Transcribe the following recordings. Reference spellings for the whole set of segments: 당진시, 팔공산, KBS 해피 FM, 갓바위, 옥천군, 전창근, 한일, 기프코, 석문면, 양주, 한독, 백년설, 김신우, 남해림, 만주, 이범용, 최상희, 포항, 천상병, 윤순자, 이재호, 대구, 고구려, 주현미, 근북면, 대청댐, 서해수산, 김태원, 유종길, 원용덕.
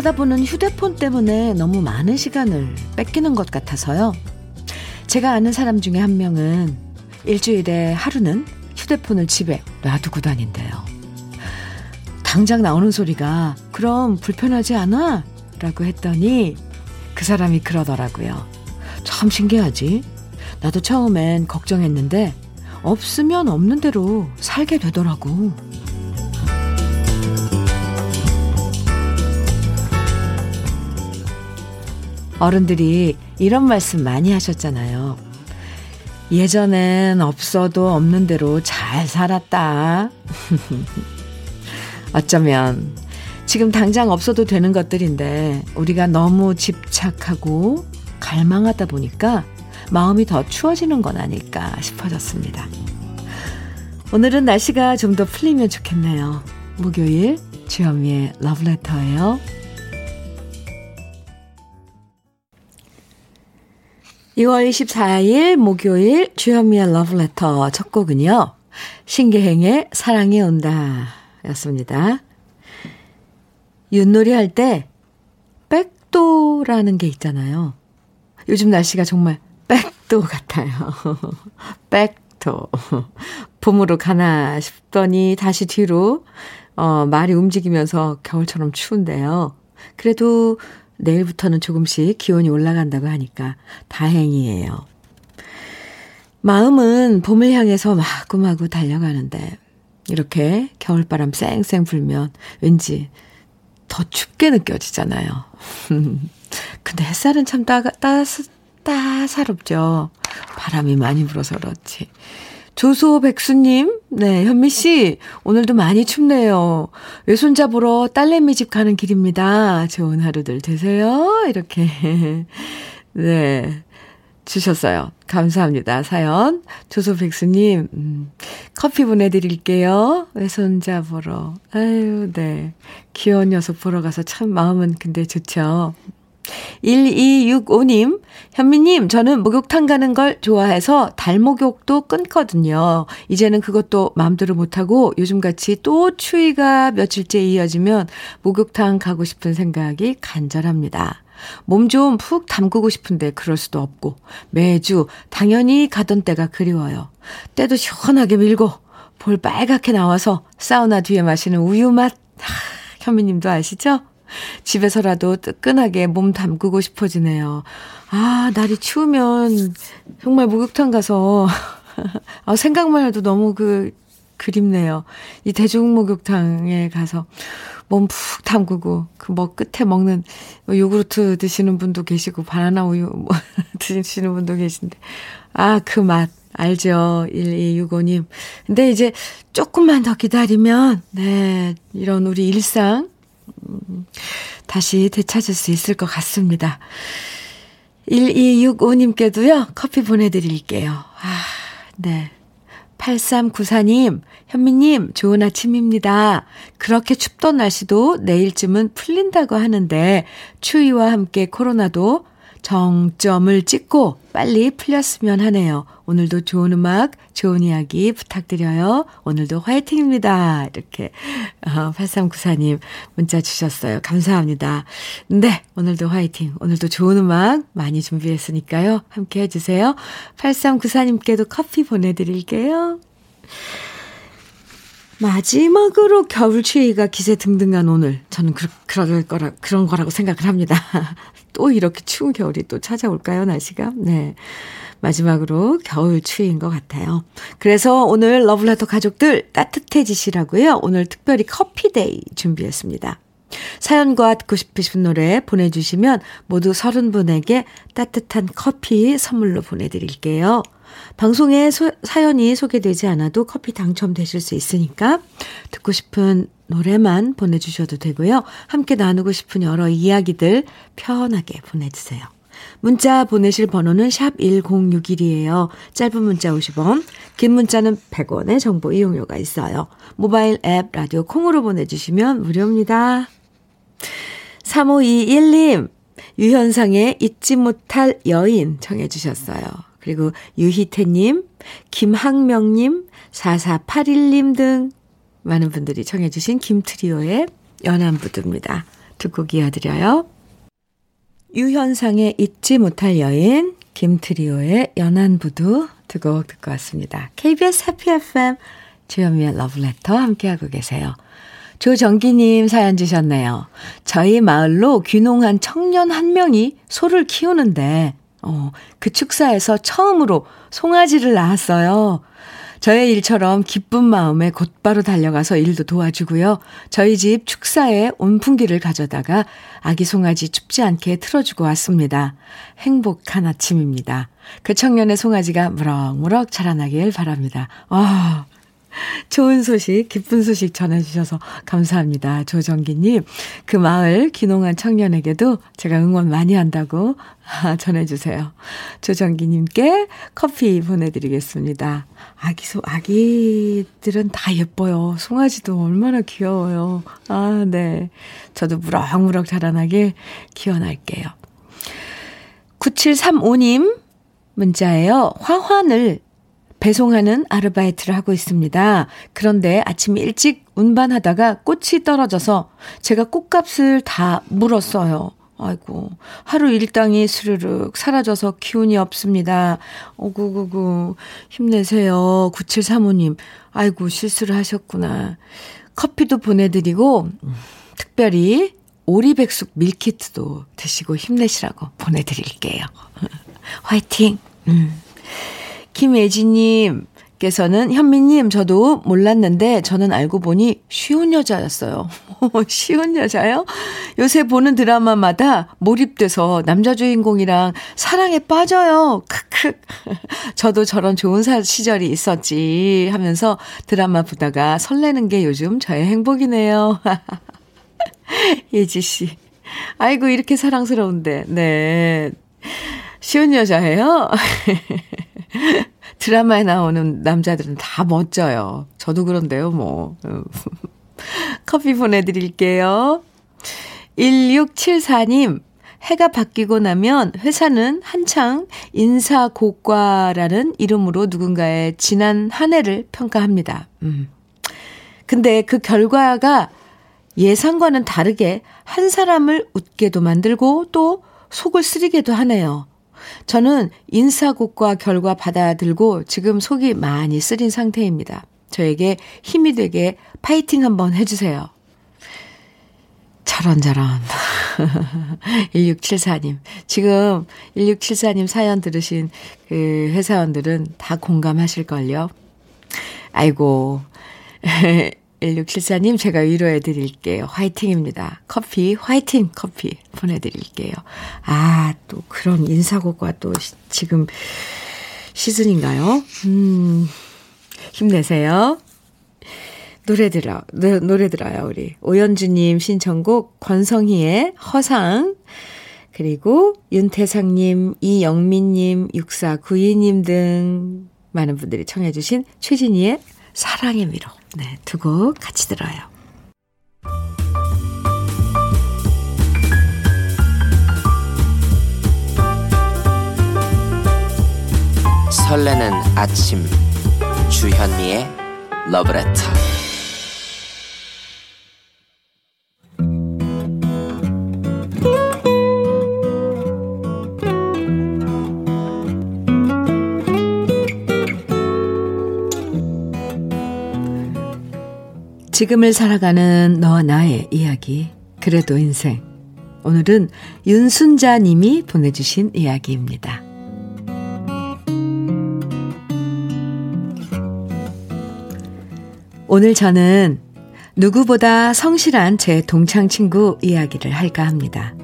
쳐다보는 휴대폰 때문에 너무 많은 시간을 뺏기는 것 같아서요. 제가 아는 사람 중에 한 명은 일주일에 하루는 휴대폰을 집에 놔두고 다닌대요. 당장 나오는 소리가 그럼 불편하지 않아? 라고 했더니 그 사람이 그러더라고요. 참 신기하지? 나도 처음엔 걱정했는데 없으면 없는 대로 살게 되더라고. 어른들이 이런 말씀 많이 하셨잖아요. 예전엔 없어도 없는 대로 잘 살았다. 어쩌면 지금 당장 없어도 되는 것들인데 우리가 너무 집착하고 갈망하다 보니까 마음이 더 추워지는 건 아닐까 싶어졌습니다. 오늘은 날씨가 좀 더 풀리면 좋겠네요. 목요일 주현미의 러브레터예요. 2월 24일 목요일 주현미의 러브레터 첫 곡은요. 신계행의 사랑이 온다 였습니다. 윷놀이 할 때 백도라는 게 있잖아요. 요즘 날씨가 정말 백도 같아요. 백도. 봄으로 가나 싶더니 다시 뒤로 말이 움직이면서 겨울처럼 추운데요. 그래도 내일부터는 조금씩 기온이 올라간다고 하니까 다행이에요. 마음은 봄을 향해서 마구마구 달려가는데 이렇게 겨울바람 쌩쌩 불면 왠지 더 춥게 느껴지잖아요. 근데 햇살은 참 따사롭죠. 바람이 많이 불어서 그렇지. 조소백수님, 네, 현미씨, 오늘도 많이 춥네요. 외손자 보러 딸내미 집 가는 길입니다. 좋은 하루들 되세요. 이렇게, 네, 주셨어요. 감사합니다. 사연. 조소백수님, 커피 보내드릴게요. 외손자 보러. 아유, 네. 귀여운 녀석 보러 가서 참 마음은 근데 좋죠. 1265님, 현미님, 저는 목욕탕 가는 걸 좋아해서 달목욕도 끊거든요. 이제는 그것도 마음대로 못하고 요즘같이 또 추위가 며칠째 이어지면 목욕탕 가고 싶은 생각이 간절합니다. 몸 좀 푹 담그고 싶은데 그럴 수도 없고 매주 당연히 가던 때가 그리워요. 때도 시원하게 밀고 볼 빨갛게 나와서 사우나 뒤에 마시는 우유 맛. 현미님도 아시죠? 집에서라도 뜨끈하게 몸 담그고 싶어지네요. 아, 날이 추우면 정말 목욕탕 가서 아, 생각만 해도 너무 그립네요. 이 대중목욕탕에 가서 몸 푹 담그고 그 뭐 끝에 먹는 요구르트 드시는 분도 계시고 바나나 우유 뭐 드시는 분도 계신데 아, 그 맛 알죠. 1265님. 근데 이제 조금만 더 기다리면 네, 이런 우리 일상 다시 되찾을 수 있을 것 같습니다. 1265님께도요. 커피 보내드릴게요. 아, 네. 8394님, 현미님, 좋은 아침입니다. 그렇게 춥던 날씨도 내일쯤은 풀린다고 하는데 추위와 함께 코로나도 정점을 찍고 빨리 풀렸으면 하네요. 오늘도 좋은 음악, 좋은 이야기 부탁드려요. 오늘도 화이팅입니다. 이렇게 8394님 문자 주셨어요. 감사합니다. 네, 오늘도 화이팅. 오늘도 좋은 음악 많이 준비했으니까요. 함께 해주세요. 8394님께도 커피 보내드릴게요. 마지막으로 겨울 추위가 기세 등등한 오늘 저는 그런 거라고 생각을 합니다. 또 이렇게 추운 겨울이 또 찾아올까요, 날씨가? 네, 마지막으로 겨울 추위인 것 같아요. 그래서 오늘 러블레터 가족들 따뜻해지시라고요. 오늘 특별히 커피데이 준비했습니다. 사연과 듣고 싶으신 노래 보내주시면 모두 30분에게 따뜻한 커피 선물로 보내드릴게요. 방송에 사연이 소개되지 않아도 커피 당첨되실 수 있으니까 듣고 싶은 노래만 보내주셔도 되고요. 함께 나누고 싶은 여러 이야기들 편하게 보내주세요. 문자 보내실 번호는 샵 1061이에요. 짧은 문자 50원, 긴 문자는 100원의 정보 이용료가 있어요. 모바일 앱 라디오 콩으로 보내주시면 무료입니다. 3521님, 유현상의 잊지 못할 여인 청해 주셨어요. 그리고 유희태님, 김학명님, 4481님 등 많은 분들이 청해 주신 김트리오의 연안부두입니다. 두 곡 이어드려요. 유현상의 잊지 못할 여인, 김트리오의 연안부두 두 곡 듣고 왔습니다. KBS 해피 FM, 주현미의 러브레터 함께하고 계세요. 조정기님 사연 주셨네요. 저희 마을로 귀농한 청년 한 명이 소를 키우는데 그 축사에서 처음으로 송아지를 낳았어요. 저의 일처럼 기쁜 마음에 곧바로 달려가서 일도 도와주고요. 저희 집 축사에 온풍기를 가져다가 아기 송아지 춥지 않게 틀어주고 왔습니다. 행복한 아침입니다. 그 청년의 송아지가 무럭무럭 자라나길 바랍니다. 좋은 소식, 기쁜 소식 전해주셔서 감사합니다. 조정기님, 그 마을 귀농한 청년에게도 제가 응원 많이 한다고 전해주세요. 조정기님께 커피 보내드리겠습니다. 아기들은 다 예뻐요. 송아지도 얼마나 귀여워요. 네. 저도 무럭무럭 자라나길 기원할게요. 9735님 문자예요. 화환을 배송하는 아르바이트를 하고 있습니다. 그런데 아침 일찍 운반하다가 꽃이 떨어져서 제가 꽃값을 다 물었어요. 아이고, 하루 일당이 스르륵 사라져서 기운이 없습니다. 오구구구, 힘내세요. 9735님, 아이고, 실수를 하셨구나. 커피도 보내드리고 특별히 오리백숙 밀키트도 드시고 힘내시라고 보내드릴게요. 화이팅! 김예진님께서는 현미님 저도 몰랐는데 저는 알고 보니 쉬운 여자였어요. 쉬운 여자요? 요새 보는 드라마마다 몰입돼서 남자 주인공이랑 사랑에 빠져요. 크크. 저도 저런 좋은 시절이 있었지 하면서 드라마 보다가 설레는 게 요즘 저의 행복이네요. 예지 씨, 아이고 이렇게 사랑스러운데. 네, 쉬운 여자예요? 드라마에 나오는 남자들은 다 멋져요. 저도 그런데요, 뭐. 커피 보내드릴게요. 1674님, 해가 바뀌고 나면 회사는 한창 인사고과라는 이름으로 누군가의 지난 한 해를 평가합니다. 근데 그 결과가 예상과는 다르게 한 사람을 웃게도 만들고 또 속을 쓰리게도 하네요. 저는 인사고과 결과 받아들고 지금 속이 많이 쓰린 상태입니다. 저에게 힘이 되게 파이팅 한번 해주세요. 저런저런. 1674님. 지금 1674님 사연 들으신 그 회사원들은 다 공감하실걸요. 아이고. 1674님 제가 위로해드릴게요. 화이팅입니다. 커피 화이팅 커피 보내드릴게요. 또 그런 인사고과 또 지금 시즌인가요? 힘내세요. 노래 들어요 우리. 오연주님 신청곡 권성희의 허상, 그리고 윤태상님, 이영민님, 6492님 등 많은 분들이 청해 주신 최진희의 사랑의 미로. 네, 두 곡 같이 들어요. 설레는 아침 주현미의 러브레터. 지금을 살아가는 너와 나의 이야기, 그래도 인생. 오늘은 윤순자 님이 보내주신 이야기입니다. 오늘 저는 누구보다 성실한 제 동창 친구 이야기를 할까 합니다.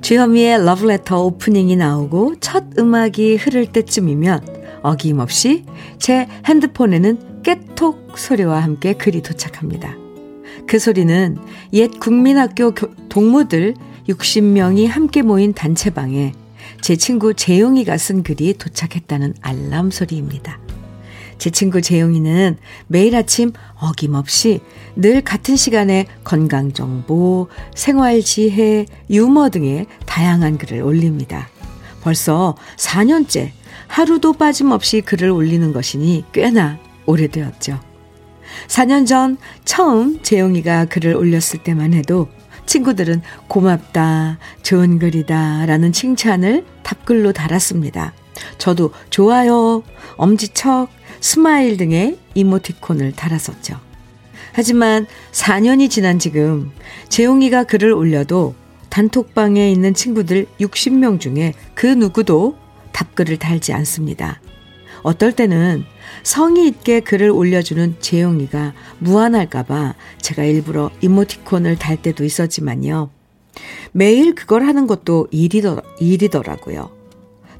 주현미의 러브레터 오프닝이 나오고 첫 음악이 흐를 때쯤이면 어김없이 제 핸드폰에는 깨톡 소리와 함께 글이 도착합니다. 그 소리는 옛 국민학교 동무들 60명이 함께 모인 단체방에 제 친구 재용이가 쓴 글이 도착했다는 알람 소리입니다. 제 친구 재용이는 매일 아침 어김없이 늘 같은 시간에 건강정보, 생활지혜, 유머 등의 다양한 글을 올립니다. 벌써 4년째 하루도 빠짐없이 글을 올리는 것이니 꽤나 오래되었죠. 4년 전 처음 재용이가 글을 올렸을 때만 해도 친구들은 고맙다, 좋은 글이다 라는 칭찬을 답글로 달았습니다. 저도 좋아요, 엄지척, 스마일 등의 이모티콘을 달았었죠. 하지만 4년이 지난 지금 재용이가 글을 올려도 단톡방에 있는 친구들 60명 중에 그 누구도 답글을 달지 않습니다. 어떨 때는 성의 있게 글을 올려주는 재용이가 무안할까봐 제가 일부러 이모티콘을 달 때도 있었지만요. 매일 그걸 하는 것도 일이더라고요.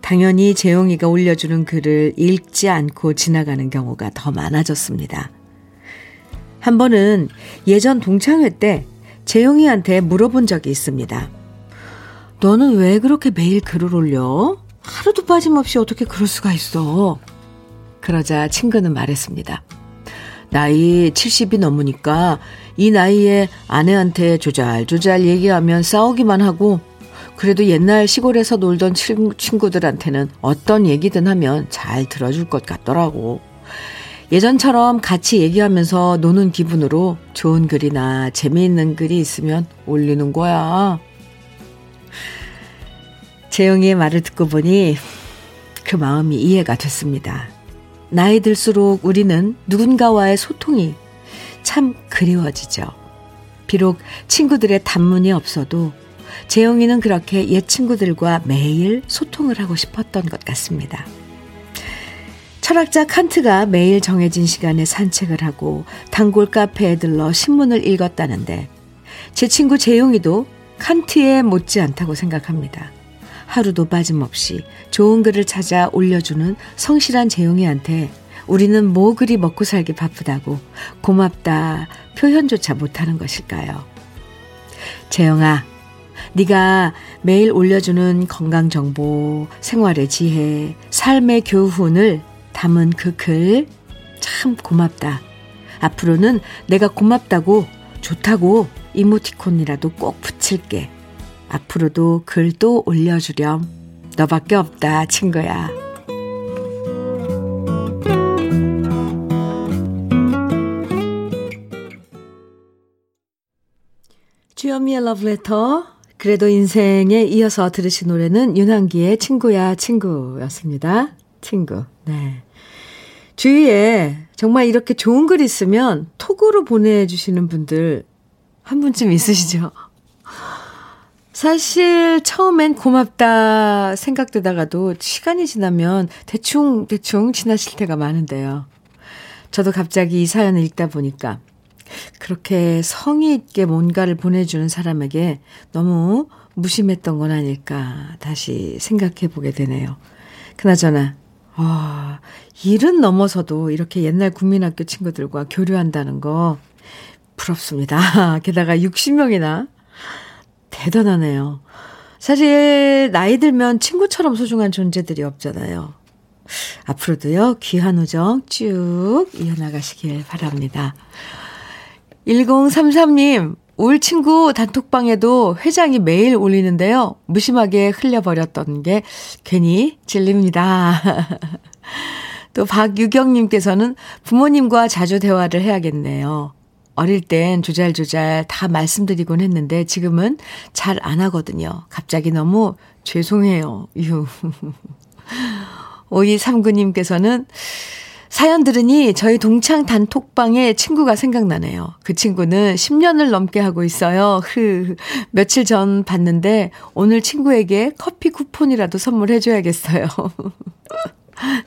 당연히 재용이가 올려주는 글을 읽지 않고 지나가는 경우가 더 많아졌습니다. 한 번은 예전 동창회 때 재용이한테 물어본 적이 있습니다. 너는 왜 그렇게 매일 글을 올려? 하루도 빠짐없이 어떻게 그럴 수가 있어? 그러자 친구는 말했습니다. 나이 70이 넘으니까 이 나이에 아내한테 조잘조잘 얘기하면 싸우기만 하고, 그래도 옛날 시골에서 놀던 친구들한테는 어떤 얘기든 하면 잘 들어줄 것 같더라고. 예전처럼 같이 얘기하면서 노는 기분으로 좋은 글이나 재미있는 글이 있으면 올리는 거야. 재용이의 말을 듣고 보니 그 마음이 이해가 됐습니다. 나이 들수록 우리는 누군가와의 소통이 참 그리워지죠. 비록 친구들의 단문이 없어도 재용이는 그렇게 옛 친구들과 매일 소통을 하고 싶었던 것 같습니다. 철학자 칸트가 매일 정해진 시간에 산책을 하고 단골 카페에 들러 신문을 읽었다는데 제 친구 재용이도 칸트에 못지않다고 생각합니다. 하루도 빠짐없이 좋은 글을 찾아 올려주는 성실한 재용이한테 우리는 뭐 그리 먹고 살기 바쁘다고 고맙다 표현조차 못하는 것일까요? 재용아, 네가 매일 올려주는 건강정보, 생활의 지혜, 삶의 교훈을 담은 그 글 참 고맙다. 앞으로는 내가 고맙다고, 좋다고 이모티콘이라도 꼭 붙일게. 앞으로도 글 또 올려주렴. 너밖에 없다, 친구야. 주현미의 러브레터, 그래도 인생에 이어서 들으신 노래는 윤한기의 친구야 친구였습니다. 친구. 네. 주위에 정말 이렇게 좋은 글 있으면 톡으로 보내주시는 분들 한 분쯤 있으시죠? 사실 처음엔 고맙다 생각되다가도 시간이 지나면 대충 지나실 때가 많은데요. 저도 갑자기 이 사연을 읽다 보니까 그렇게 성의 있게 뭔가를 보내주는 사람에게 너무 무심했던 건 아닐까 다시 생각해 보게 되네요. 그나저나 일은 넘어서도 이렇게 옛날 국민학교 친구들과 교류한다는 거 부럽습니다. 게다가 60명이나 대단하네요. 사실 나이 들면 친구처럼 소중한 존재들이 없잖아요. 앞으로도요, 귀한 우정 쭉 이어나가시길 바랍니다. 1033님, 올 친구 단톡방에도 회장이 매일 올리는데요. 무심하게 흘려버렸던 게 괜히 질립니다. 또 박유경님께서는 부모님과 자주 대화를 해야겠네요. 어릴 땐 조잘조잘 다 말씀드리곤 했는데 지금은 잘 안 하거든요. 갑자기 너무 죄송해요. 5239님께서는 사연 들으니 저희 동창 단톡방에 친구가 생각나네요. 그 친구는 10년을 넘게 하고 있어요. 며칠 전 봤는데 오늘 친구에게 커피 쿠폰이라도 선물해줘야겠어요.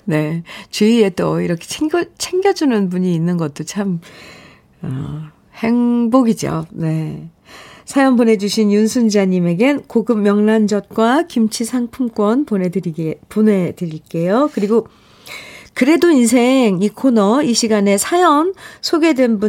네, 주위에 또 이렇게 챙겨주는 분이 있는 것도 참 행복이죠. 네. 사연 보내주신 윤순자님에겐 고급 명란젓과 김치 상품권 보내드릴게요. 그리고 그래도 인생 이 코너, 이 시간에 사연이 소개된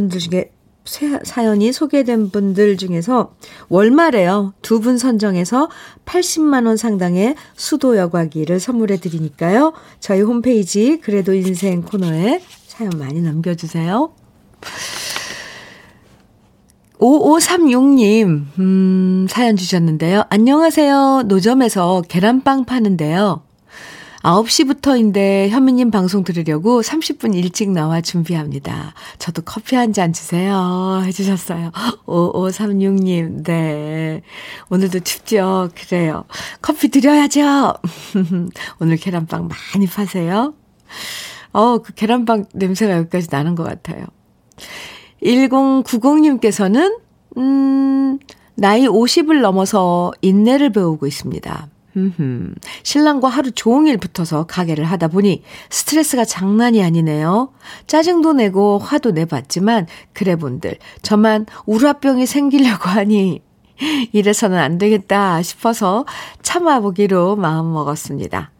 분들 중에서 월말에요, 2분 선정해서 80만 원 상당의 수도 여과기를 선물해 드리니까요. 저희 홈페이지 그래도 인생 코너에 사연 많이 남겨주세요. 5536님, 사연 주셨는데요. 안녕하세요. 노점에서 계란빵 파는데요. 9시부터인데 현미님 방송 들으려고 30분 일찍 나와 준비합니다. 저도 커피 한 잔 주세요 해주셨어요. 5536님. 네. 오늘도 춥죠? 그래요. 커피 드려야죠. 오늘 계란빵 많이 파세요. 그 계란빵 냄새가 여기까지 나는 것 같아요. 1090님께서는 나이 50을 넘어서 인내를 배우고 있습니다. 신랑과 하루 종일 붙어서 가게를 하다 보니 스트레스가 장난이 아니네요. 짜증도 내고 화도 내봤지만 그래본들 저만 우라병이 생기려고 하니 이래서는 안 되겠다 싶어서 참아보기로 마음먹었습니다.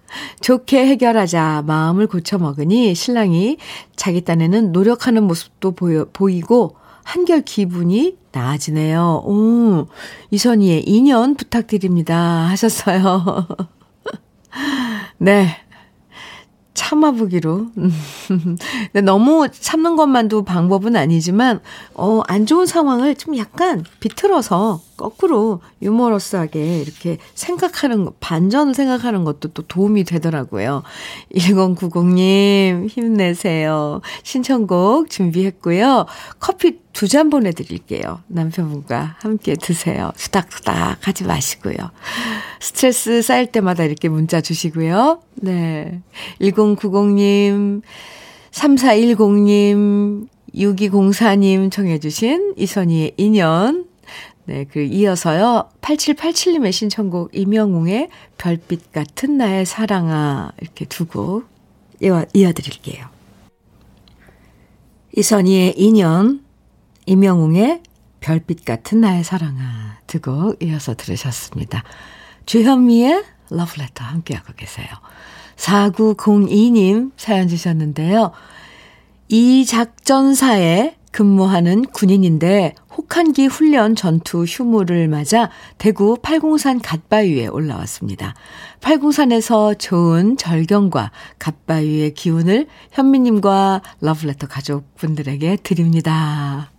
좋게 해결하자 마음을 고쳐먹으니 신랑이 자기 딴에는 노력하는 모습도 보이고 한결 기분이 나아지네요. 오, 이선희의 인연 부탁드립니다 하셨어요. 네, 참아보기로. 근데 너무 참는 것만도 방법은 아니지만 안 좋은 상황을 좀 약간 비틀어서 거꾸로 유머러스하게 이렇게 생각하는 것, 반전을 생각하는 것도 또 도움이 되더라고요. 1090님 힘내세요. 신청곡 준비했고요. 커피 2잔 보내드릴게요. 남편분과 함께 드세요. 수닥수닥 하지 마시고요. 스트레스 쌓일 때마다 이렇게 문자 주시고요. 네, 1090님 3410님 6204님 청해 주신 이선희의 인연. 네, 그리고 이어서요. 8787님의 신청곡 임영웅의 별빛 같은 나의 사랑아 이렇게 두 곡 이어드릴게요. 이선희의 인연, 임영웅의 별빛 같은 나의 사랑아 두 곡 이어서 들으셨습니다. 주현미의 러브레터 함께하고 계세요. 4902님 사연 주셨는데요. 이 작전사에 근무하는 군인인데 혹한기 훈련 전투 휴무를 맞아 대구 팔공산 갓바위에 올라왔습니다. 팔공산에서 좋은 절경과 갓바위의 기운을 현미님과 러브레터 가족분들에게 드립니다.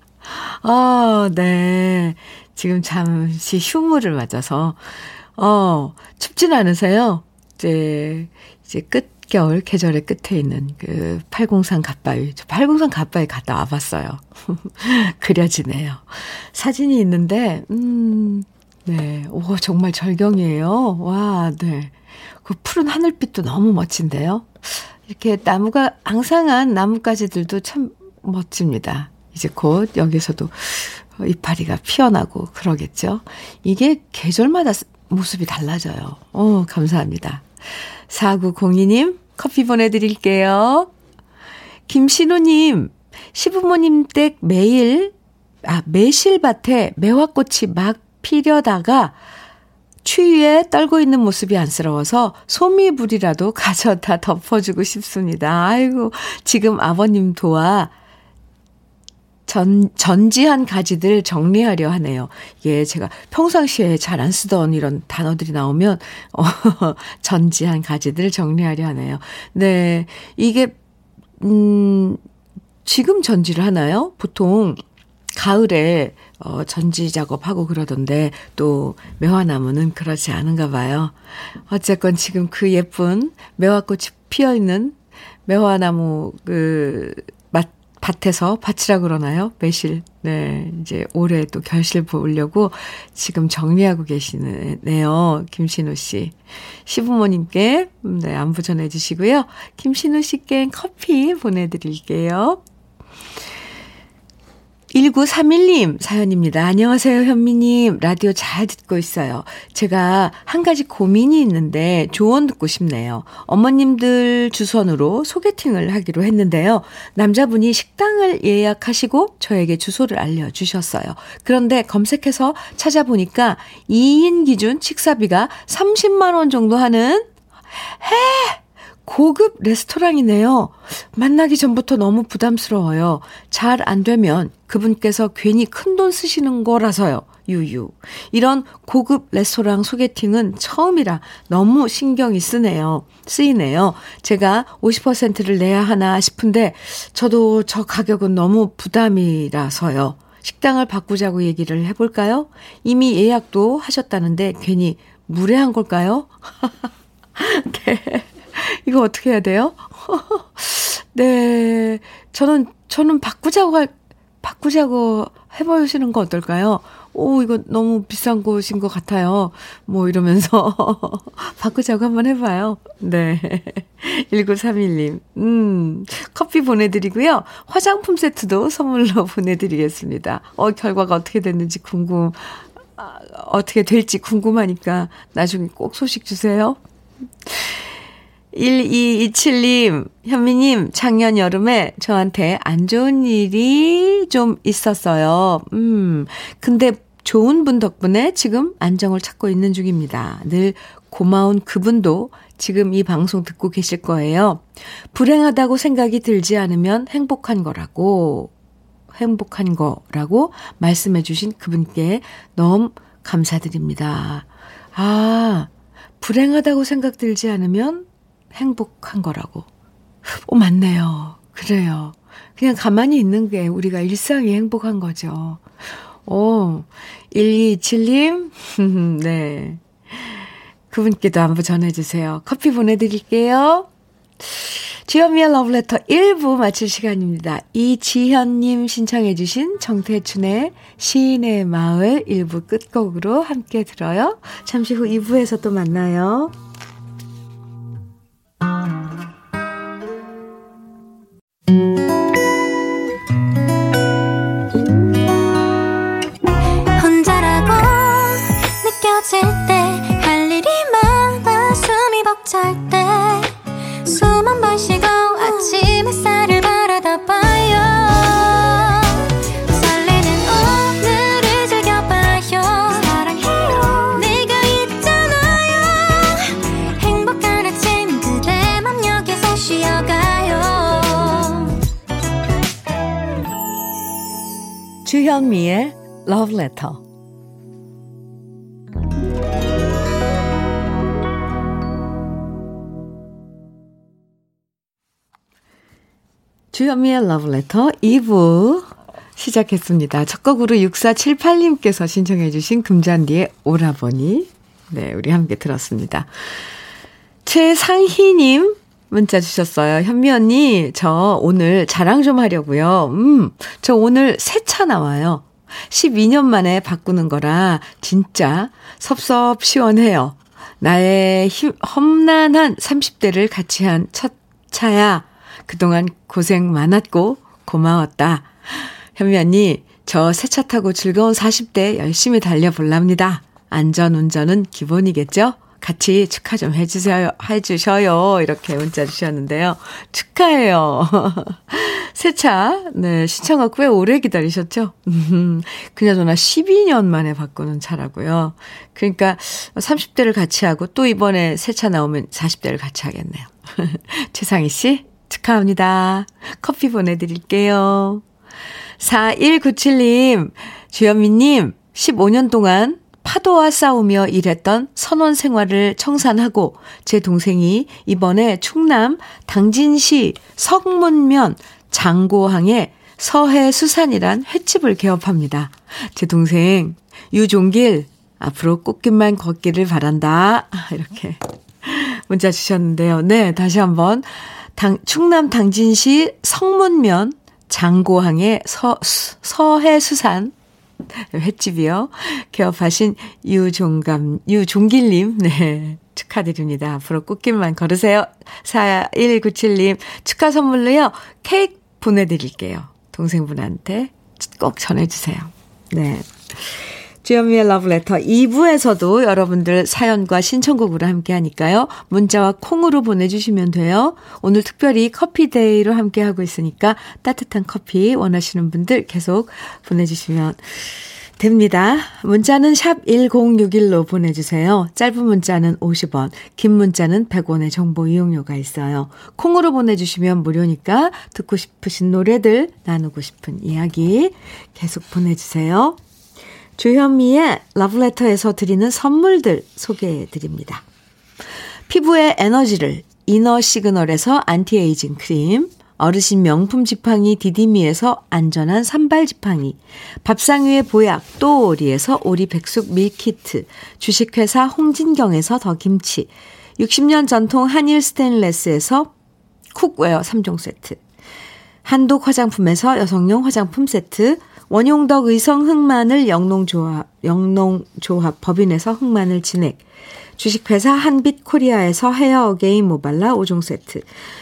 네. 지금 잠시 휴무를 맞아서 춥진 않으세요? 이제 겨울 계절의 끝에 있는 그 팔공산 갓바위. 저 팔공산 갓바위 갔다 와봤어요. 그려지네요. 사진이 있는데, 네, 오 정말 절경이에요. 와, 네, 그 푸른 하늘빛도 너무 멋진데요. 이렇게 나무가 앙상한 나뭇가지들도 참 멋집니다. 이제 곧 여기서도 이파리가 피어나고 그러겠죠. 이게 계절마다 모습이 달라져요. 감사합니다. 4902님 커피 보내드릴게요. 김신우님, 시부모님 댁 매실밭에 매화꽃이 막 피려다가 추위에 떨고 있는 모습이 안쓰러워서 소미불이라도 가져다 덮어주고 싶습니다. 아이고, 지금 아버님 도와 전지한 가지들 정리하려 하네요. 이게 제가 평상시에 잘 안 쓰던 이런 단어들이 나오면 전지한 가지들 정리하려 하네요. 네, 이게 지금 전지를 하나요? 보통 가을에 전지 작업하고 그러던데 또 매화나무는 그렇지 않은가 봐요. 어쨌건 지금 그 예쁜 매화꽃이 피어있는 매화나무 밭에서 밭이라 그러나요? 매실. 네, 이제 올해 또 결실 보려고 지금 정리하고 계시네요. 김신우 씨. 시부모님께 네, 안부 전해주시고요. 김신우 씨께 커피 보내드릴게요. 1931님 사연입니다. 안녕하세요, 현미님. 라디오 잘 듣고 있어요. 제가 한 가지 고민이 있는데 조언 듣고 싶네요. 어머님들 주선으로 소개팅을 하기로 했는데요. 남자분이 식당을 예약하시고 저에게 주소를 알려주셨어요. 그런데 검색해서 찾아보니까 2인 기준 식사비가 30만 원 정도 하는 고급 레스토랑이네요. 만나기 전부터 너무 부담스러워요. 잘 안 되면 그분께서 괜히 큰돈 쓰시는 거라서요. 유유. 이런 고급 레스토랑 소개팅은 처음이라 너무 신경이 쓰이네요. 제가 50%를 내야 하나 싶은데 저도 저 가격은 너무 부담이라서요. 식당을 바꾸자고 얘기를 해볼까요? 이미 예약도 하셨다는데 괜히 무례한 걸까요? 네. 이거 어떻게 해야 돼요? 네, 저는 바꾸자고 해보시는 거 어떨까요? 오, 이거 너무 비싼 곳인 것 같아요. 뭐 이러면서 바꾸자고 한번 해봐요. 네, 1931님. 커피 보내드리고요. 화장품 세트도 선물로 보내드리겠습니다. 결과가 어떻게 됐는지 어떻게 될지 궁금하니까 나중에 꼭 소식 주세요. 1227님, 현미님, 작년 여름에 저한테 안 좋은 일이 좀 있었어요. 근데 좋은 분 덕분에 지금 안정을 찾고 있는 중입니다. 늘 고마운 그분도 지금 이 방송 듣고 계실 거예요. 불행하다고 생각이 들지 않으면 행복한 거라고 말씀해 주신 그분께 너무 감사드립니다. 아, 불행하다고 생각 들지 않으면 행복한 거라고. 맞네요. 그래요. 그냥 가만히 있는 게 우리가 일상이 행복한 거죠. 1227님. 네. 그분께도 안부 전해주세요. 커피 보내드릴게요. 주현미의 러브레터 1부 마칠 시간입니다. 이지현님 신청해 주신 정태춘의 시인의 마을 1부 끝곡으로 함께 들어요. 잠시 후 2부에서 또 만나요. 주현미의 러브레터. 주현미의 러브레터 2부 시작했습니다. 첫 곡으로 6478님께서 신청해 주신 금잔디의 오라버니, 네, 우리 함께 들었습니다. 최상희님 문자 주셨어요. 현미 언니, 저 오늘 자랑 좀 하려고요. 저 오늘 새 차 나와요. 12년 만에 바꾸는 거라 진짜 섭섭시원해요. 나의 험난한 30대를 같이 한 첫 차야. 그동안 고생 많았고 고마웠다. 현미 언니, 저 새 차 타고 즐거운 40대 열심히 달려볼랍니다. 안전운전은 기본이겠죠? 같이 축하 좀 해주셔요. 이렇게 문자 주셨는데요. 축하해요. 새 차, 네, 신청하고 꽤 오래 기다리셨죠? 그나저나 12년 만에 바꾸는 차라고요. 그러니까 30대를 같이 하고 또 이번에 새 차 나오면 40대를 같이 하겠네요. 최상희 씨, 축하합니다. 커피 보내드릴게요. 4197님, 주현미님, 15년 동안 파도와 싸우며 일했던 선원 생활을 청산하고 제 동생이 이번에 충남 당진시 석문면 장고항에 서해수산이란 횟집을 개업합니다. 제 동생 유종길, 앞으로 꽃길만 걷기를 바란다. 이렇게 문자 주셨는데요. 네, 다시 한번 충남 당진시 석문면 장고항의 서해수산 횟집이요. 개업하신 유종길님, 네, 축하드립니다. 앞으로 꽃길만 걸으세요. 4197님, 축하 선물로요, 케이크 보내드릴게요. 동생분한테 꼭 전해주세요. 네. 주현미의 러브레터 2부에서도 여러분들 사연과 신청곡으로 함께하니까요. 문자와 콩으로 보내주시면 돼요. 오늘 특별히 커피데이로 함께하고 있으니까 따뜻한 커피 원하시는 분들 계속 보내주시면 됩니다. 문자는 샵 1061로 보내주세요. 짧은 문자는 50원, 긴 문자는 100원의 정보 이용료가 있어요. 콩으로 보내주시면 무료니까 듣고 싶으신 노래들, 나누고 싶은 이야기 계속 보내주세요. 주현미의 러브레터에서 드리는 선물들 소개해드립니다. 피부의 에너지를 이너 시그널에서 안티에이징 크림, 어르신 명품 지팡이 디디미에서 안전한 산발 지팡이, 밥상 위의 보약 또오리에서 오리 백숙 밀키트, 주식회사 홍진경에서 더 김치, 60년 전통 한일 스테인레스에서 쿡웨어 3종 세트, 한독 화장품에서 여성용 화장품 세트, 원용덕 의성 흑마늘 영농조합 법인에서 흑마늘 진액, 주식회사 한빛코리아에서 헤어 어게인 모발라 5종 세트,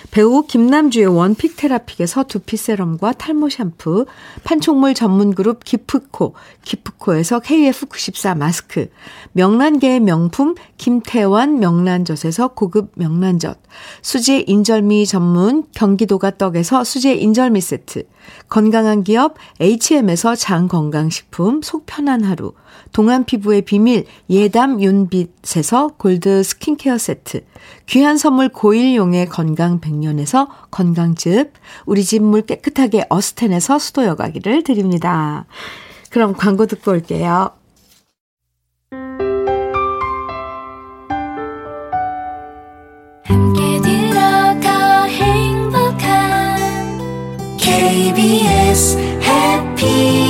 배우 김남주의 원픽 테라픽에서 두피 세럼과 탈모 샴푸, 판촉물 전문 그룹 기프코, 기프코에서 KF94 마스크, 명란계의 명품 김태원 명란젓에서 고급 명란젓, 수제 인절미 전문 경기도가 떡에서 수제 인절미 세트, 건강한 기업 HM에서 장건강식품 속 편한 하루, 동안 피부의 비밀 예담 윤빛에서 골드 스킨케어 세트, 귀한 선물 고일용의 건강 백년에서 건강즙, 우리 집 물 깨끗하게 어스텐에서 수도 여과기를 드립니다. 그럼 광고 듣고 올게요. 함께 들어가 행복한 KBS 해피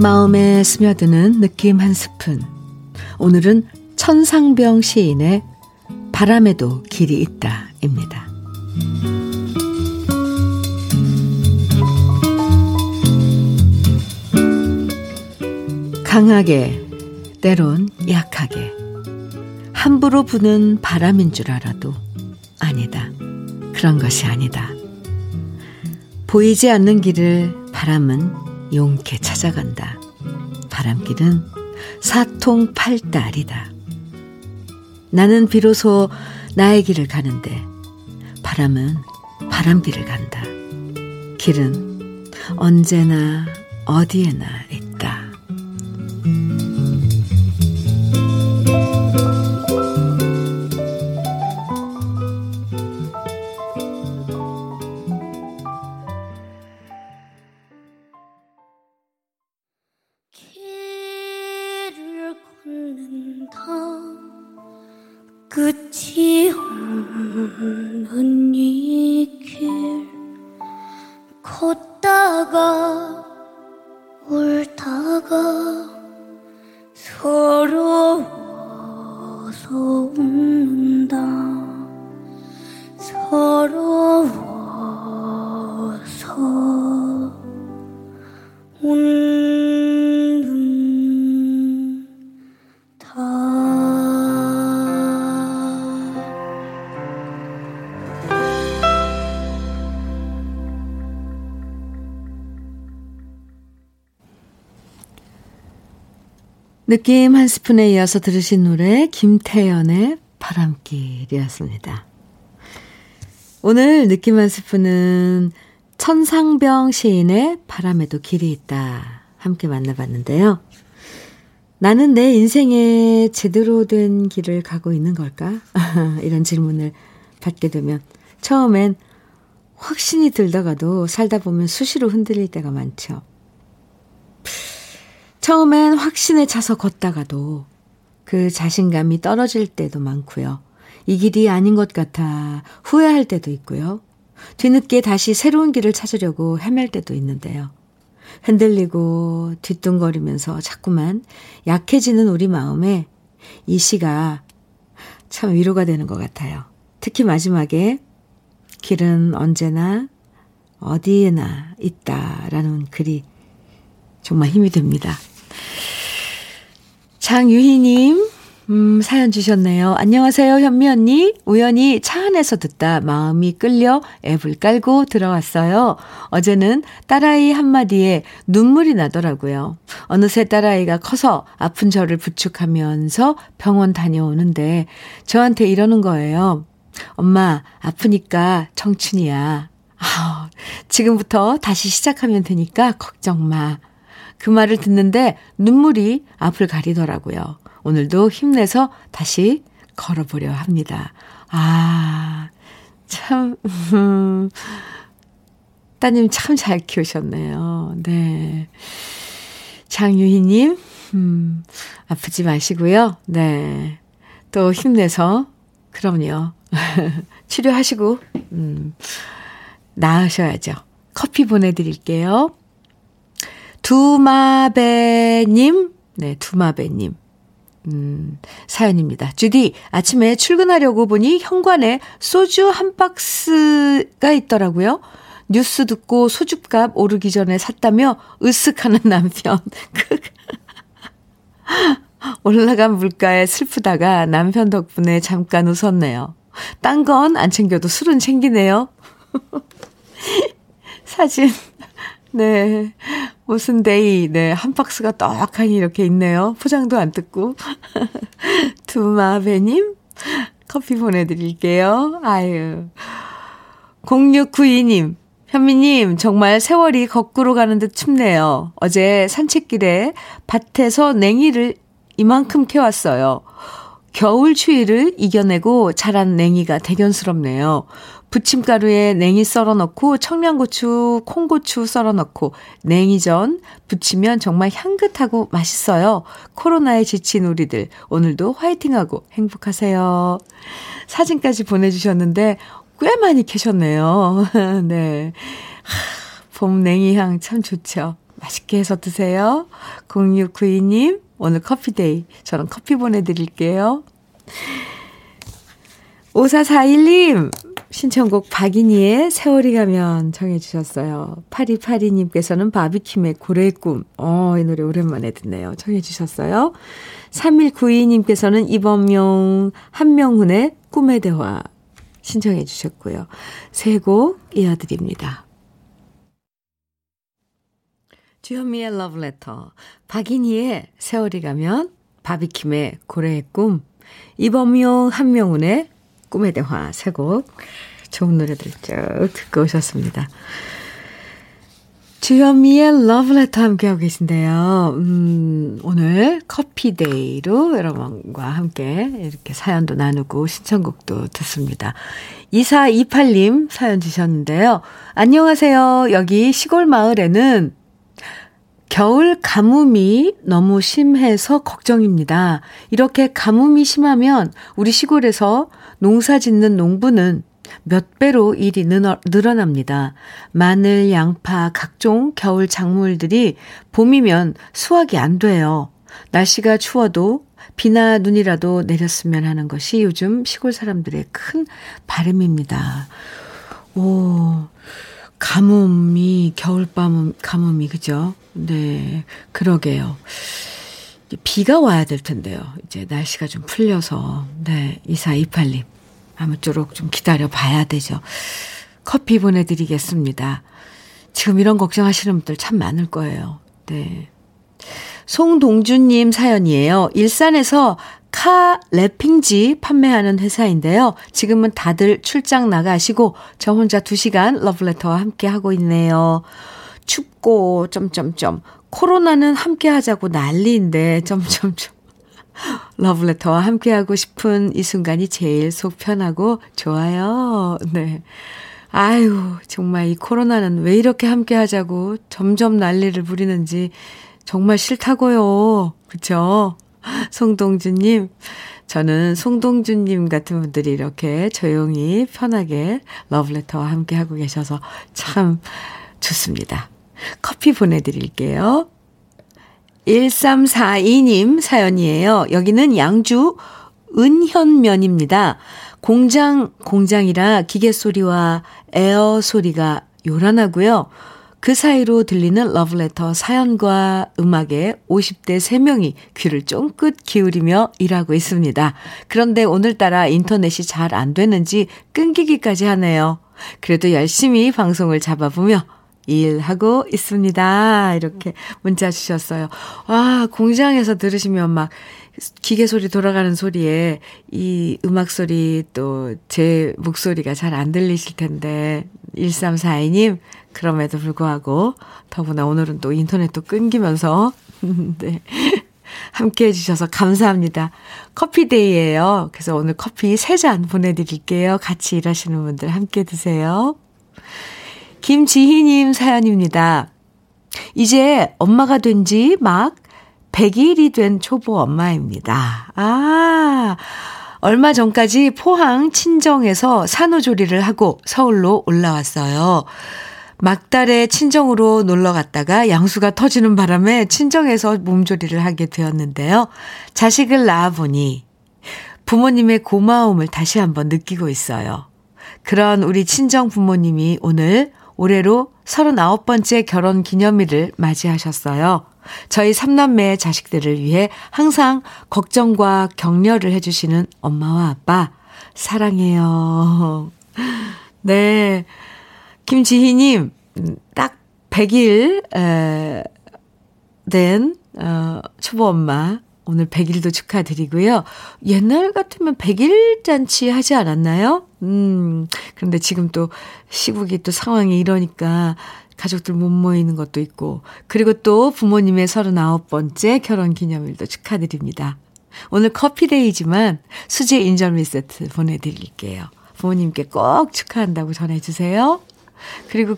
마음에 스며드는 느낌 한 스푼. 오늘은 천상병 시인의 바람에도 길이 있다입니다. 강하게, 때론 약하게, 함부로 부는 바람인 줄 알아도 아니다. 그런 것이 아니다. 보이지 않는 길을 바람은 용케 찾아간다. 바람길은 사통팔달이다. 나는 비로소 나의 길을 가는데 바람은 바람길을 간다. 길은 언제나 어디에나 있다. 느낌 한 스푼에 이어서 들으신 노래 김태연의 바람길이었습니다. 오늘 느낌 한 스푼은 천상병 시인의 바람에도 길이 있다 함께 만나봤는데요. 나는 내 인생에 제대로 된 길을 가고 있는 걸까? 이런 질문을 받게 되면 처음엔 확신이 들다가도 살다 보면 수시로 흔들릴 때가 많죠. 처음엔 확신에 차서 걷다가도 그 자신감이 떨어질 때도 많고요. 이 길이 아닌 것 같아 후회할 때도 있고요. 뒤늦게 다시 새로운 길을 찾으려고 헤맬 때도 있는데요. 흔들리고 뒤뚱거리면서 자꾸만 약해지는 우리 마음에 이 시가 참 위로가 되는 것 같아요. 특히 마지막에 길은 언제나 어디에나 있다라는 글이 정말 힘이 됩니다. 장유희님 사연 주셨네요. 안녕하세요 현미 언니. 우연히 차 안에서 듣다 마음이 끌려 앱을 깔고 들어왔어요. 어제는 딸아이 한마디에 눈물이 나더라고요. 어느새 딸아이가 커서 아픈 저를 부축하면서 병원 다녀오는데 저한테 이러는 거예요. 엄마 아프니까 청춘이야. 아, 지금부터 다시 시작하면 되니까 걱정 마. 그 말을 듣는데 눈물이 앞을 가리더라고요. 오늘도 힘내서 다시 걸어보려 합니다. 아, 참, 따님 참 잘 키우셨네요. 네. 장유희님, 아프지 마시고요. 네. 또 힘내서, 그럼요. 치료하시고, 나으셔야죠. 커피 보내드릴게요. 두마베님, 네, 두마베님. 사연입니다. 주디, 아침에 출근하려고 보니 현관에 소주 한 박스가 있더라고요. 뉴스 듣고 소주값 오르기 전에 샀다며 으쓱하는 남편. 올라간 물가에 슬프다가 남편 덕분에 잠깐 웃었네요. 딴 건 안 챙겨도 술은 챙기네요. 사진, 네, 무슨 데이, 네, 한 박스가 떡하니 이렇게 있네요. 포장도 안 뜯고. 두마베님, 커피 보내드릴게요. 아유. 0692님, 현미님, 정말 세월이 거꾸로 가는 듯 춥네요. 어제 산책길에 밭에서 냉이를 이만큼 캐왔어요. 겨울 추위를 이겨내고 자란 냉이가 대견스럽네요. 부침가루에 냉이 썰어 넣고 청양고추, 콩고추 썰어 넣고 냉이전 부치면 정말 향긋하고 맛있어요. 코로나에 지친 우리들 오늘도 화이팅하고 행복하세요. 사진까지 보내주셨는데 꽤 많이 캐셨네요. 네, 봄 냉이향 참 좋죠. 맛있게 해서 드세요. 0692님, 오늘 커피데이 저는 커피 보내드릴게요. 5441님 신청곡 박인희의 세월이 가면 정해 주셨어요. 8282님께서는 바비킴의 고래의 꿈. 이 노래 오랜만에 듣네요. 정해 주셨어요. 3192님께서는 이범용 한명훈의 꿈의 대화 신청해 주셨고요. 세 곡 이어드립니다. 주현미의 러브레터, 박인희의 세월이 가면, 바비킴의 고래의 꿈, 이범용 한명훈의 꿈의 대화 세 곡, 좋은 노래들 쭉 듣고 오셨습니다. 주현미의 러브레터 함께하고 계신데요. 오늘 커피데이로 여러분과 함께 이렇게 사연도 나누고 신청곡도 듣습니다. 2428님 사연 주셨는데요. 안녕하세요. 여기 시골 마을에는 겨울 가뭄이 너무 심해서 걱정입니다. 이렇게 가뭄이 심하면 우리 시골에서 농사 짓는 농부는 몇 배로 일이 늘어납니다. 마늘, 양파, 각종 겨울 작물들이 봄이면 수확이 안 돼요. 날씨가 추워도 비나 눈이라도 내렸으면 하는 것이 요즘 시골 사람들의 큰 바람입니다. 오, 가뭄이, 겨울밤 가뭄이, 그죠? 네, 그러게요. 비가 와야 될 텐데요. 이제 날씨가 좀 풀려서. 네, 2428님. 아무쪼록 좀 기다려 봐야 되죠. 커피 보내드리겠습니다. 지금 이런 걱정하시는 분들 참 많을 거예요. 네. 송동준님 사연이에요. 일산에서 카 랩핑지 판매하는 회사인데요. 지금은 다들 출장 나가시고 저 혼자 2시간 러브레터와 함께하고 있네요. 춥고 점점점 코로나는 함께하자고 난리인데 점점점 러브레터와 함께하고 싶은 이 순간이 제일 속 편하고 좋아요. 네. 아유, 정말 이 코로나는 왜 이렇게 함께하자고 점점 난리를 부리는지 정말 싫다고요. 그렇죠? 송동준님, 저는 송동준님 같은 분들이 이렇게 조용히 편하게 러브레터와 함께하고 계셔서 참 좋습니다. 커피 보내드릴게요. 1342님 사연이에요. 여기는 양주 은현면입니다. 공장이라 기계 소리와 에어 소리가 요란하고요. 그 사이로 들리는 러브레터 사연과 음악에 50대 3명이 귀를 쫑긋 기울이며 일하고 있습니다. 그런데 오늘따라 인터넷이 잘 안 되는지 끊기기까지 하네요. 그래도 열심히 방송을 잡아보며 일하고 있습니다. 이렇게 문자 주셨어요. 와, 공장에서 들으시면 막 기계 소리 돌아가는 소리에 이 음악 소리 또 제 목소리가 잘 안 들리실 텐데, 1342님, 그럼에도 불구하고 더구나 오늘은 또 인터넷도 끊기면서 네, 함께해 주셔서 감사합니다. 커피데이예요. 그래서 오늘 커피 3잔 보내드릴게요. 같이 일하시는 분들 함께 드세요. 김지희님 사연입니다. 이제 엄마가 된 지 막 100일이 된 초보 엄마입니다. 아, 얼마 전까지 포항 친정에서 산후조리를 하고 서울로 올라왔어요. 막달에 친정으로 놀러 갔다가 양수가 터지는 바람에 친정에서 몸조리를 하게 되었는데요. 자식을 낳아보니 부모님의 고마움을 다시 한번 느끼고 있어요. 그런 우리 친정 부모님이 오늘 올해로 39번째 결혼 기념일을 맞이하셨어요. 저희 3남매의 자식들을 위해 항상 걱정과 격려를 해주시는 엄마와 아빠 사랑해요. 네, 김지희님 딱 100일 된 초보엄마 오늘 100일도 축하드리고요. 옛날 같으면 100일 잔치 하지 않았나요? 그런데 지금 또 시국이 또 상황이 이러니까 가족들 못 모이는 것도 있고 그리고 또 부모님의 39번째 결혼기념일도 축하드립니다. 오늘 커피데이지만 수제 인절미 세트 보내드릴게요. 부모님께 꼭 축하한다고 전해주세요. 그리고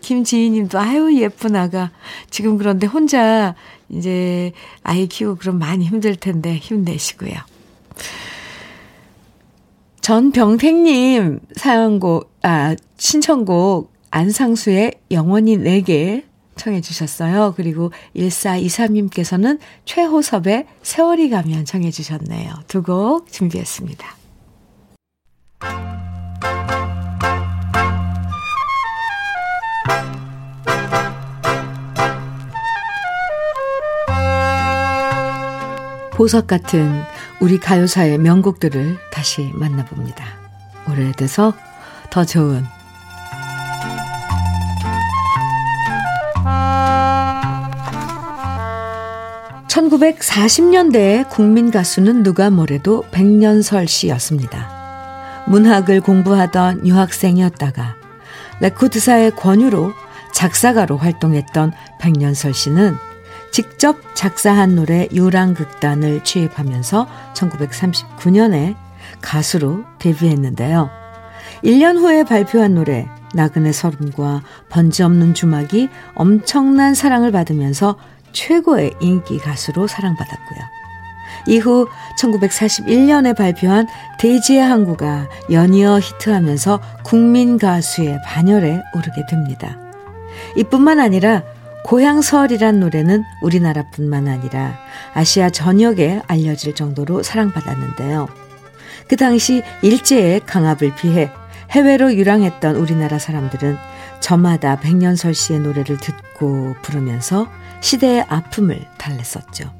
김지희님도 아유 예쁜 아가 지금 그런데 혼자 이제 아이 키우고 그럼 많이 힘들 텐데 힘내시고요. 전병택님 신청곡 안상수의 영원히 내게 청해 주셨어요. 그리고 1423님께서는 최호섭의 세월이 가면 청해 주셨네요. 두 곡 준비했습니다. 보석 같은 우리 가요사의 명곡들을 다시 만나봅니다. 오래돼서 더 좋은 (1940년대의) 국민 가수는 누가 뭐래도 백년설 씨였습니다. 문학을 공부하던 유학생이었다가 레코드사의 권유로 작사가로 활동했던 백년설 씨는 직접 작사한 노래 유랑극단을 취입하면서 1939년에 가수로 데뷔했는데요. 1년 후에 발표한 노래 나그네 서름과 번지 없는 주막이 엄청난 사랑을 받으면서 최고의 인기 가수로 사랑받았고요. 이후 1941년에 발표한 대지의 항구가 연이어 히트하면서 국민 가수의 반열에 오르게 됩니다. 이뿐만 아니라 고향설이란 노래는 우리나라뿐만 아니라 아시아 전역에 알려질 정도로 사랑받았는데요. 그 당시 일제의 강압을 피해 해외로 유랑했던 우리나라 사람들은 저마다 백년설 씨의 노래를 듣고 부르면서 시대의 아픔을 달랬었죠.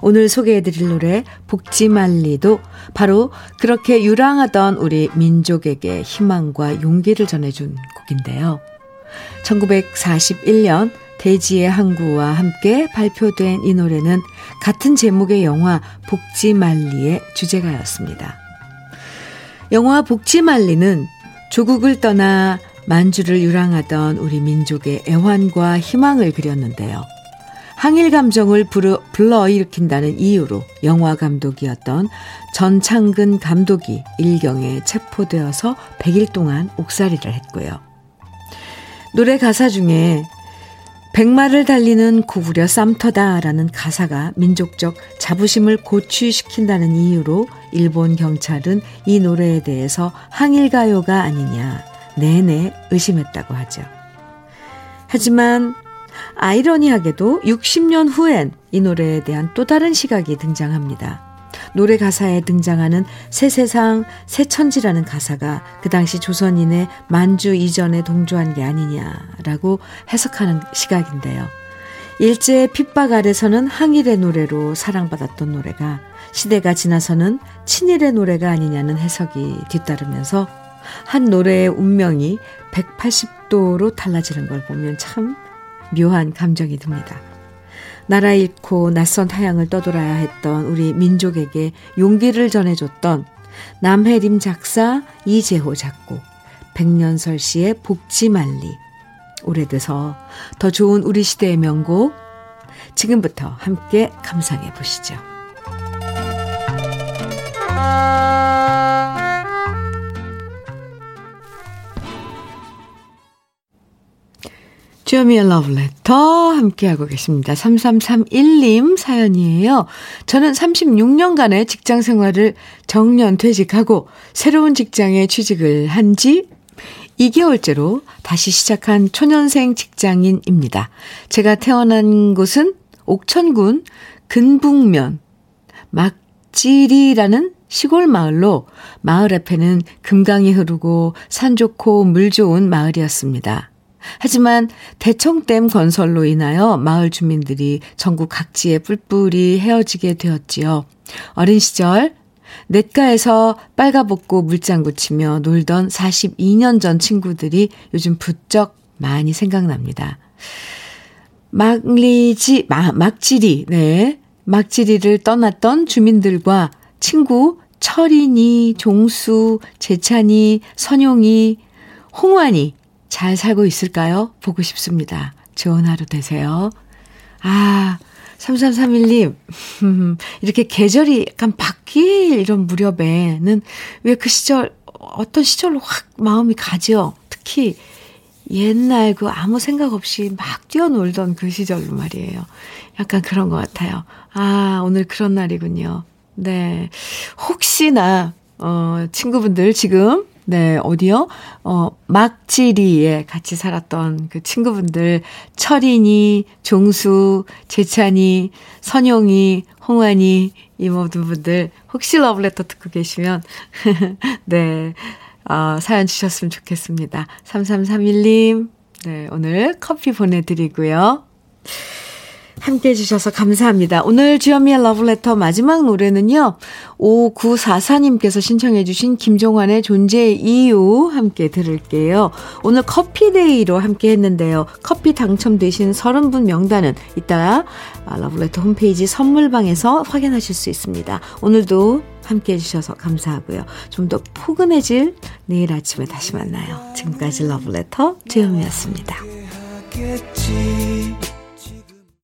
오늘 소개해드릴 노래 복지만리도 바로 그렇게 유랑하던 우리 민족에게 희망과 용기를 전해준 곡인데요. 1941년 대지의 항구와 함께 발표된 이 노래는 같은 제목의 영화 복지만리의 주제가였습니다. 영화 복지만리는 조국을 떠나 만주를 유랑하던 우리 민족의 애환과 희망을 그렸는데요. 항일 감정을 불러일으킨다는 이유로 영화 감독이었던 전창근 감독이 일경에 체포되어서 100일 동안 옥살이를 했고요. 노래 가사 중에 백마를 달리는 고구려 쌈터다라는 가사가 민족적 자부심을 고취시킨다는 이유로 일본 경찰은 이 노래에 대해서 항일가요가 아니냐 내내 의심했다고 하죠. 하지만 아이러니하게도 60년 후엔 이 노래에 대한 또 다른 시각이 등장합니다. 노래 가사에 등장하는 새세상 새천지라는 가사가 그 당시 조선인의 만주 이전에 동조한 게 아니냐라고 해석하는 시각인데요. 일제의 핍박 아래서는 항일의 노래로 사랑받았던 노래가 시대가 지나서는 친일의 노래가 아니냐는 해석이 뒤따르면서 한 노래의 운명이 180도로 달라지는 걸 보면 참 묘한 감정이 듭니다. 나라 잃고 낯선 타향을 떠돌아야 했던 우리 민족에게 용기를 전해줬던 남해림 작사, 이재호 작곡, 백년설 씨의 복지만리, 오래돼서 더 좋은 우리 시대의 명곡, 지금부터 함께 감상해 보시죠. 주현미의 러브레터 함께하고 계십니다. 3331님 사연이에요. 저는 36년간의 직장 생활을 정년 퇴직하고 새로운 직장에 취직을 한 지 2개월째로 다시 시작한 초년생 직장인입니다. 제가 태어난 곳은 옥천군 근북면 막지리라는 시골 마을로 마을 앞에는 금강이 흐르고 산 좋고 물 좋은 마을이었습니다. 하지만 대청댐 건설로 인하여 마을 주민들이 전국 각지에 뿔뿔이 헤어지게 되었지요. 어린 시절 냇가에서 빨가벗고 물장구 치며 놀던 42년 전 친구들이 요즘 부쩍 많이 생각납니다. 막지리를 떠났던 주민들과 친구 철인이, 종수, 재찬이, 선용이, 홍환이 잘 살고 있을까요? 보고 싶습니다. 좋은 하루 되세요. 아, 3331님, 이렇게 계절이 약간 바뀔 이런 무렵에는 왜 그 시절, 어떤 시절로 확 마음이 가죠. 특히 옛날 그 아무 생각 없이 막 뛰어놀던 그 시절로 말이에요. 약간 그런 것 같아요. 아, 오늘 그런 날이군요. 네. 혹시나, 친구분들 지금, 네, 어디요? 막지리에 같이 살았던 그 친구분들, 철인이, 종수, 재찬이, 선용이, 홍환이, 이 모든 분들, 혹시 러브레터 듣고 계시면, 네, 사연 주셨으면 좋겠습니다. 3331님, 네, 오늘 커피 보내드리고요. 함께해 주셔서 감사합니다. 오늘 주현미의 러브레터 마지막 노래는요. 5944님께서 신청해 주신 김종환의 존재의 이유 함께 들을게요. 오늘 커피데이로 함께 했는데요. 커피 당첨되신 30분 명단은 이따가 러브레터 홈페이지 선물방에서 확인하실 수 있습니다. 오늘도 함께해 주셔서 감사하고요. 좀 더 포근해질 내일 아침에 다시 만나요. 지금까지 러브레터 주현미였습니다.